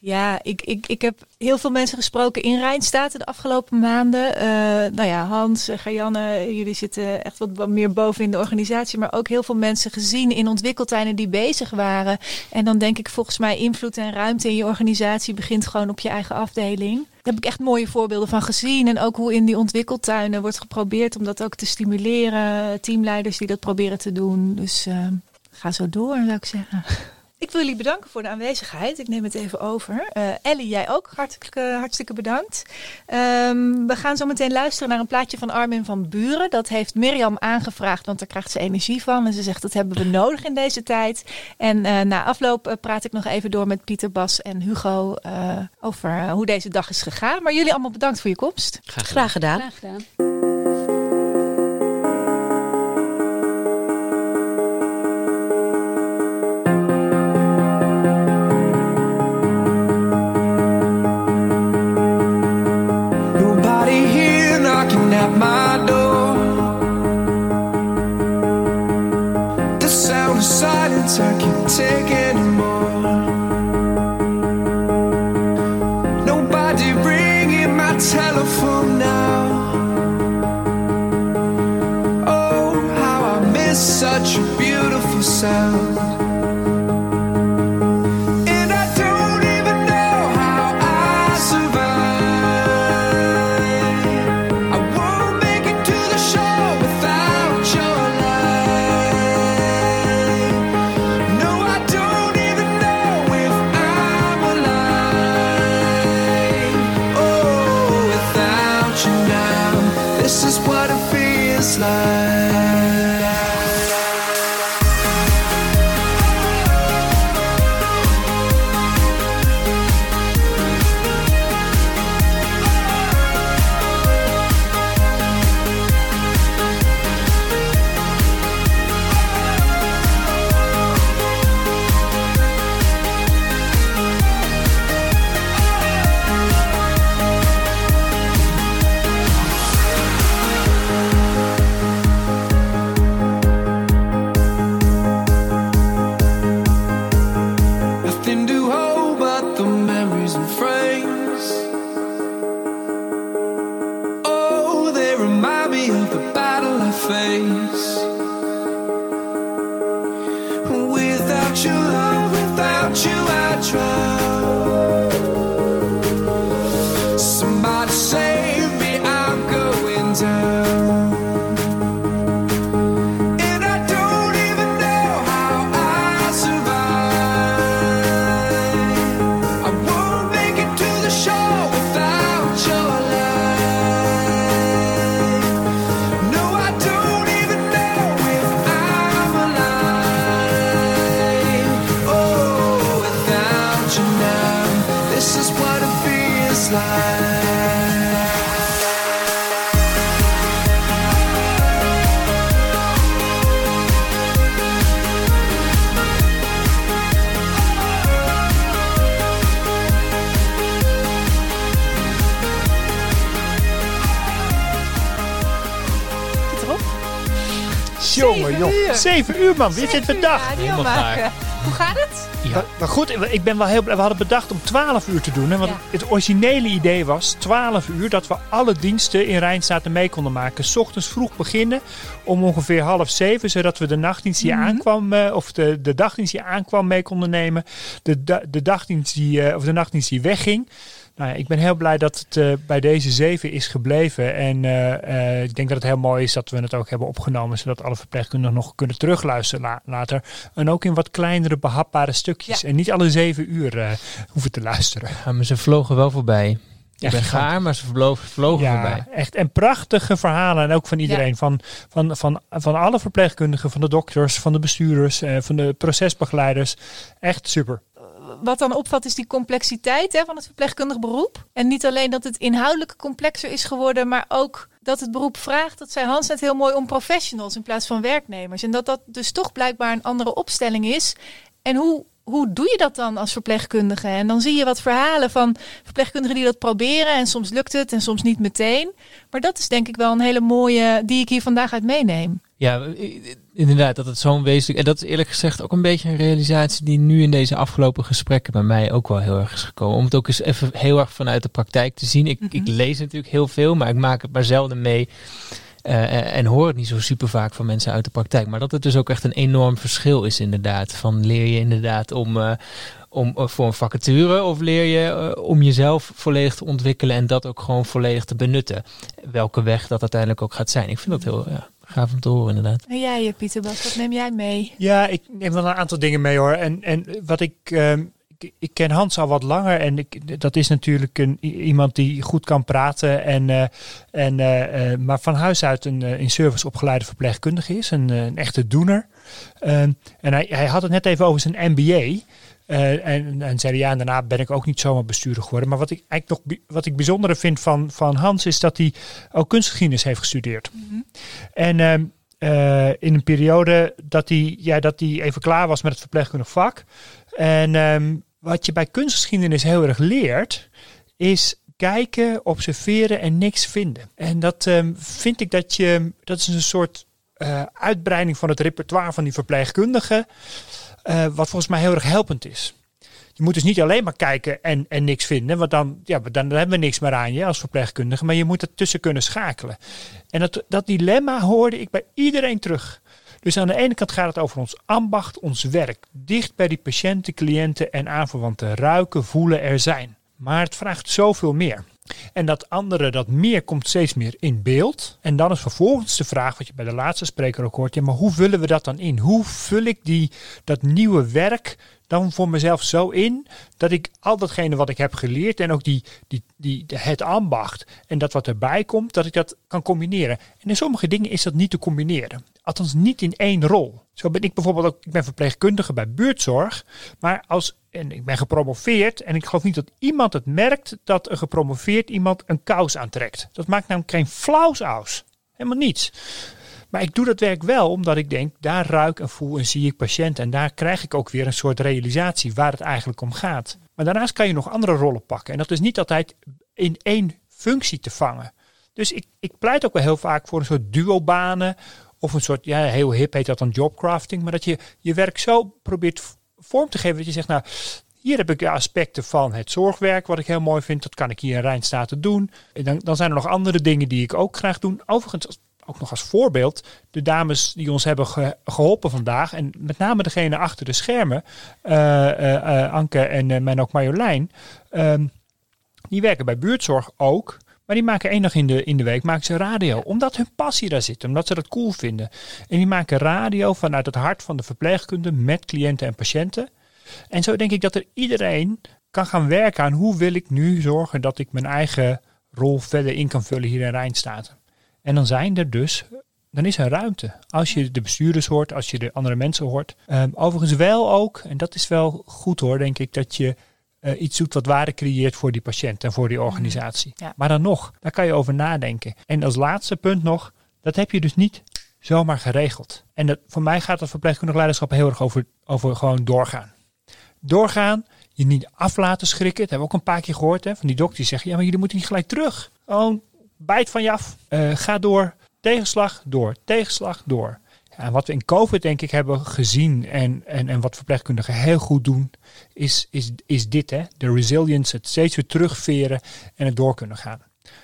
Ja, ik heb heel veel mensen gesproken in Rijnstate de afgelopen maanden. Hans, Gerjanne, jullie zitten echt wat meer boven in de organisatie. Maar ook heel veel mensen gezien in ontwikkeltuinen die bezig waren. En dan denk ik volgens mij invloed en ruimte in je organisatie begint gewoon op je eigen afdeling. Daar heb ik echt mooie voorbeelden van gezien. En ook hoe in die ontwikkeltuinen wordt geprobeerd om dat ook te stimuleren. Teamleiders die dat proberen te doen. Dus ga zo door, zou ik zeggen. Ik wil jullie bedanken voor de aanwezigheid. Ik neem het even over. Ellie, jij ook. Hartstikke bedankt. We gaan zo meteen luisteren naar een plaatje van Armin van Buren. Dat heeft Mirjam aangevraagd, want daar krijgt ze energie van. En ze zegt, dat hebben we nodig in deze tijd. En na afloop praat ik nog even door met Pieter, Bas en Hugo over hoe deze dag is gegaan. Maar jullie allemaal bedankt voor je komst. Graag gedaan. Graag gedaan. I can't take anymore. Nobody ringing my telephone now. Oh, how I miss such a beautiful sound. Jongen, joh. 7 uur, man. Wie zit de dag? Helemaal gaar. Hoe gaat het? Ja. Maar goed, ik ben wel heel blij. We hadden bedacht om 12 uur te doen. Hè, want het originele idee was 12 uur dat we alle diensten in Rijnstate mee konden maken. 's Ochtends vroeg beginnen om ongeveer 6:30. Zodat we de nachtdienst die aankwam, of de dagdienst die aankwam mee konden nemen. De dagdienst die, of de nachtdienst die wegging. Nou ja, ik ben heel blij dat het bij deze 7 is gebleven. En ik denk dat het heel mooi is dat we het ook hebben opgenomen. Zodat alle verpleegkundigen nog kunnen terugluisteren later. En ook in wat kleinere behapbare stukjes. Ja. En niet alle 7 uur hoeven te luisteren. Ja, maar ze vlogen wel voorbij. Ik ben gaar, maar ze vlogen voorbij. Echt. En prachtige verhalen. En ook van iedereen. Ja. Van alle verpleegkundigen. Van de dokters, van de bestuurders, van de procesbegeleiders. Echt super. Wat dan opvalt is die complexiteit van het verpleegkundig beroep. En niet alleen dat het inhoudelijk complexer is geworden, maar ook dat het beroep vraagt, dat zei Hans net heel mooi, om professionals in plaats van werknemers. En dat dat dus toch blijkbaar een andere opstelling is. En hoe doe je dat dan als verpleegkundige? En dan zie je wat verhalen van verpleegkundigen die dat proberen. En soms lukt het en soms niet meteen. Maar dat is denk ik wel een hele mooie die ik hier vandaag uit meeneem. Ja, inderdaad, dat het zo'n wezenlijk... En dat is eerlijk gezegd ook een beetje een realisatie die nu in deze afgelopen gesprekken bij mij ook wel heel erg is gekomen. Om het ook eens even heel erg vanuit de praktijk te zien. Ik lees natuurlijk heel veel, maar ik maak het maar zelden mee. En hoor het niet zo super vaak van mensen uit de praktijk. Maar dat het dus ook echt een enorm verschil is inderdaad. Van leer je inderdaad om voor een vacature of leer je om jezelf volledig te ontwikkelen en dat ook gewoon volledig te benutten. Welke weg dat uiteindelijk ook gaat zijn. Ik vind dat heel... gaaf om te horen, inderdaad. En jij, Pieter, Bas, wat neem jij mee? Ja, ik neem dan een aantal dingen mee, hoor. En wat ik ken Hans al wat langer. En dat is natuurlijk iemand die goed kan praten. Maar van huis uit een in service opgeleide verpleegkundige is. Een echte doener. En hij had het net even over zijn MBA. En zei ja, en daarna ben ik ook niet zomaar bestuurder geworden. Maar wat ik bijzondere vind van Hans is dat hij ook kunstgeschiedenis heeft gestudeerd. Mm-hmm. En in een periode dat hij even klaar was met het verpleegkundig vak. En wat je bij kunstgeschiedenis heel erg leert, is kijken, observeren en niks vinden. En dat vind ik dat is een soort uitbreiding van het repertoire van die verpleegkundigen. Wat volgens mij heel erg helpend is. Je moet dus niet alleen maar kijken en niks vinden. Want dan hebben we niks meer aan je als verpleegkundige. Maar je moet ertussen kunnen schakelen. En dat dilemma hoorde ik bij iedereen terug. Dus aan de ene kant gaat het over ons ambacht, ons werk. Dicht bij die patiënten, cliënten en aanverwanten. Ruiken, voelen, er zijn. Maar het vraagt zoveel meer. En dat andere, dat meer, komt steeds meer in beeld. En dan is vervolgens de vraag, wat je bij de laatste spreker ook hoort. Ja, maar hoe vullen we dat dan in? Hoe vul ik dat nieuwe werk dan voor mezelf zo in, dat ik al datgene wat ik heb geleerd en ook het ambacht en dat wat erbij komt, dat ik dat kan combineren. En in sommige dingen is dat niet te combineren. Althans niet in één rol. Zo ben ik bijvoorbeeld ook, ik ben verpleegkundige bij buurtzorg, maar en ik ben gepromoveerd en ik geloof niet dat iemand het merkt dat een gepromoveerd iemand een kous aantrekt. Dat maakt namelijk geen flauwsaus. Helemaal niets. Maar ik doe dat werk wel omdat ik denk, daar ruik en voel en zie ik patiënten. En daar krijg ik ook weer een soort realisatie waar het eigenlijk om gaat. Maar daarnaast kan je nog andere rollen pakken. En dat is niet altijd in één functie te vangen. Dus ik pleit ook wel heel vaak voor een soort duobanen. Of een soort, heel hip heet dat dan jobcrafting. Maar dat je werk zo probeert vorm te geven dat je zegt, nou, hier heb ik de aspecten van het zorgwerk, wat ik heel mooi vind. Dat kan ik hier in Rijnstate doen. En dan zijn er nog andere dingen die ik ook graag doe. Overigens, ook nog als voorbeeld, de dames die ons hebben geholpen vandaag. En met name degene achter de schermen. Anke en ook Marjolein. Die werken bij buurtzorg ook. Maar die maken één dag in de week maken ze radio. Omdat hun passie daar zit. Omdat ze dat cool vinden. En die maken radio vanuit het hart van de verpleegkunde. Met cliënten en patiënten. En zo denk ik dat er iedereen kan gaan werken aan hoe wil ik nu zorgen dat ik mijn eigen rol verder in kan vullen hier in Rijnstate. En dan zijn er dus, dan is er ruimte. Als je de bestuurders hoort, als je de andere mensen hoort. Overigens wel ook, en dat is wel goed hoor, denk ik, dat je iets zoekt wat waarde creëert voor die patiënt en voor die organisatie. Ja. Maar dan nog, daar kan je over nadenken. En als laatste punt nog, dat heb je dus niet zomaar geregeld. En dat, voor mij gaat dat verpleegkundig leiderschap heel erg over gewoon doorgaan. Doorgaan, je niet af laten schrikken. Dat hebben we ook een paar keer gehoord van die dokter die zeggen, ja, maar jullie moeten niet gelijk terug. Gewoon bijt van je af. Ga door. Tegenslag door. Tegenslag door. En wat we in COVID denk ik hebben gezien en wat verpleegkundigen heel goed doen, is dit. De resilience, het steeds weer terugveren en het door kunnen gaan.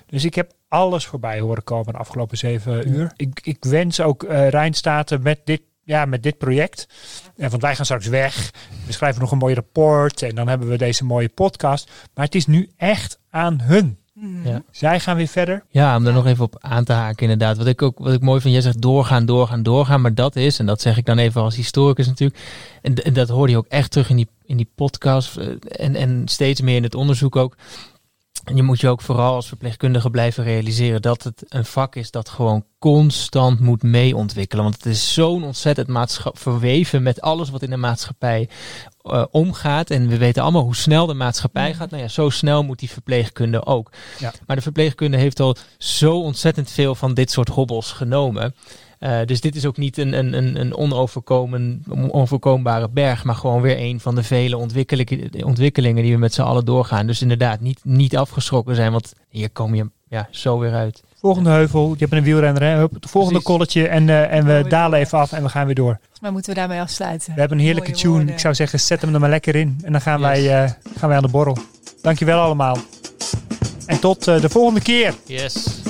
Dus ik heb alles voorbij horen komen de afgelopen 7 uur. Ik wens ook Rijnstate met dit project. Want wij gaan straks weg. We schrijven nog een mooi rapport en dan hebben we deze mooie podcast. Maar het is nu echt aan hun. Ja. Zij gaan weer verder. Ja, om daar nog even op aan te haken inderdaad. Wat ik mooi vind, jij zegt doorgaan. Maar dat is, en dat zeg ik dan even als historicus natuurlijk. En dat hoor je ook echt terug in die podcast. En steeds meer in het onderzoek ook. En je moet je ook vooral als verpleegkundige blijven realiseren dat het een vak is dat gewoon constant moet meeontwikkelen. Want het is zo'n ontzettend verweven met alles wat in de maatschappij omgaat. En we weten allemaal hoe snel de maatschappij gaat. Nou ja, zo snel moet die verpleegkunde ook. Ja. Maar de verpleegkunde heeft al zo ontzettend veel van dit soort hobbels genomen. Dus dit is ook niet een onoverkombare berg, maar gewoon weer een van de vele ontwikkelingen die we met z'n allen doorgaan. Dus inderdaad, niet afgeschrokken zijn, want hier kom je zo weer uit. Volgende heuvel, je hebt een wielrenner, hè? Het volgende kolletje en we dalen even af en we gaan weer door. Volgens mij moeten we daarmee afsluiten. We hebben een heerlijke tune. Woorden. Ik zou zeggen, zet hem er maar lekker in en dan gaan wij aan de borrel. Dankjewel allemaal. En tot de volgende keer. Yes.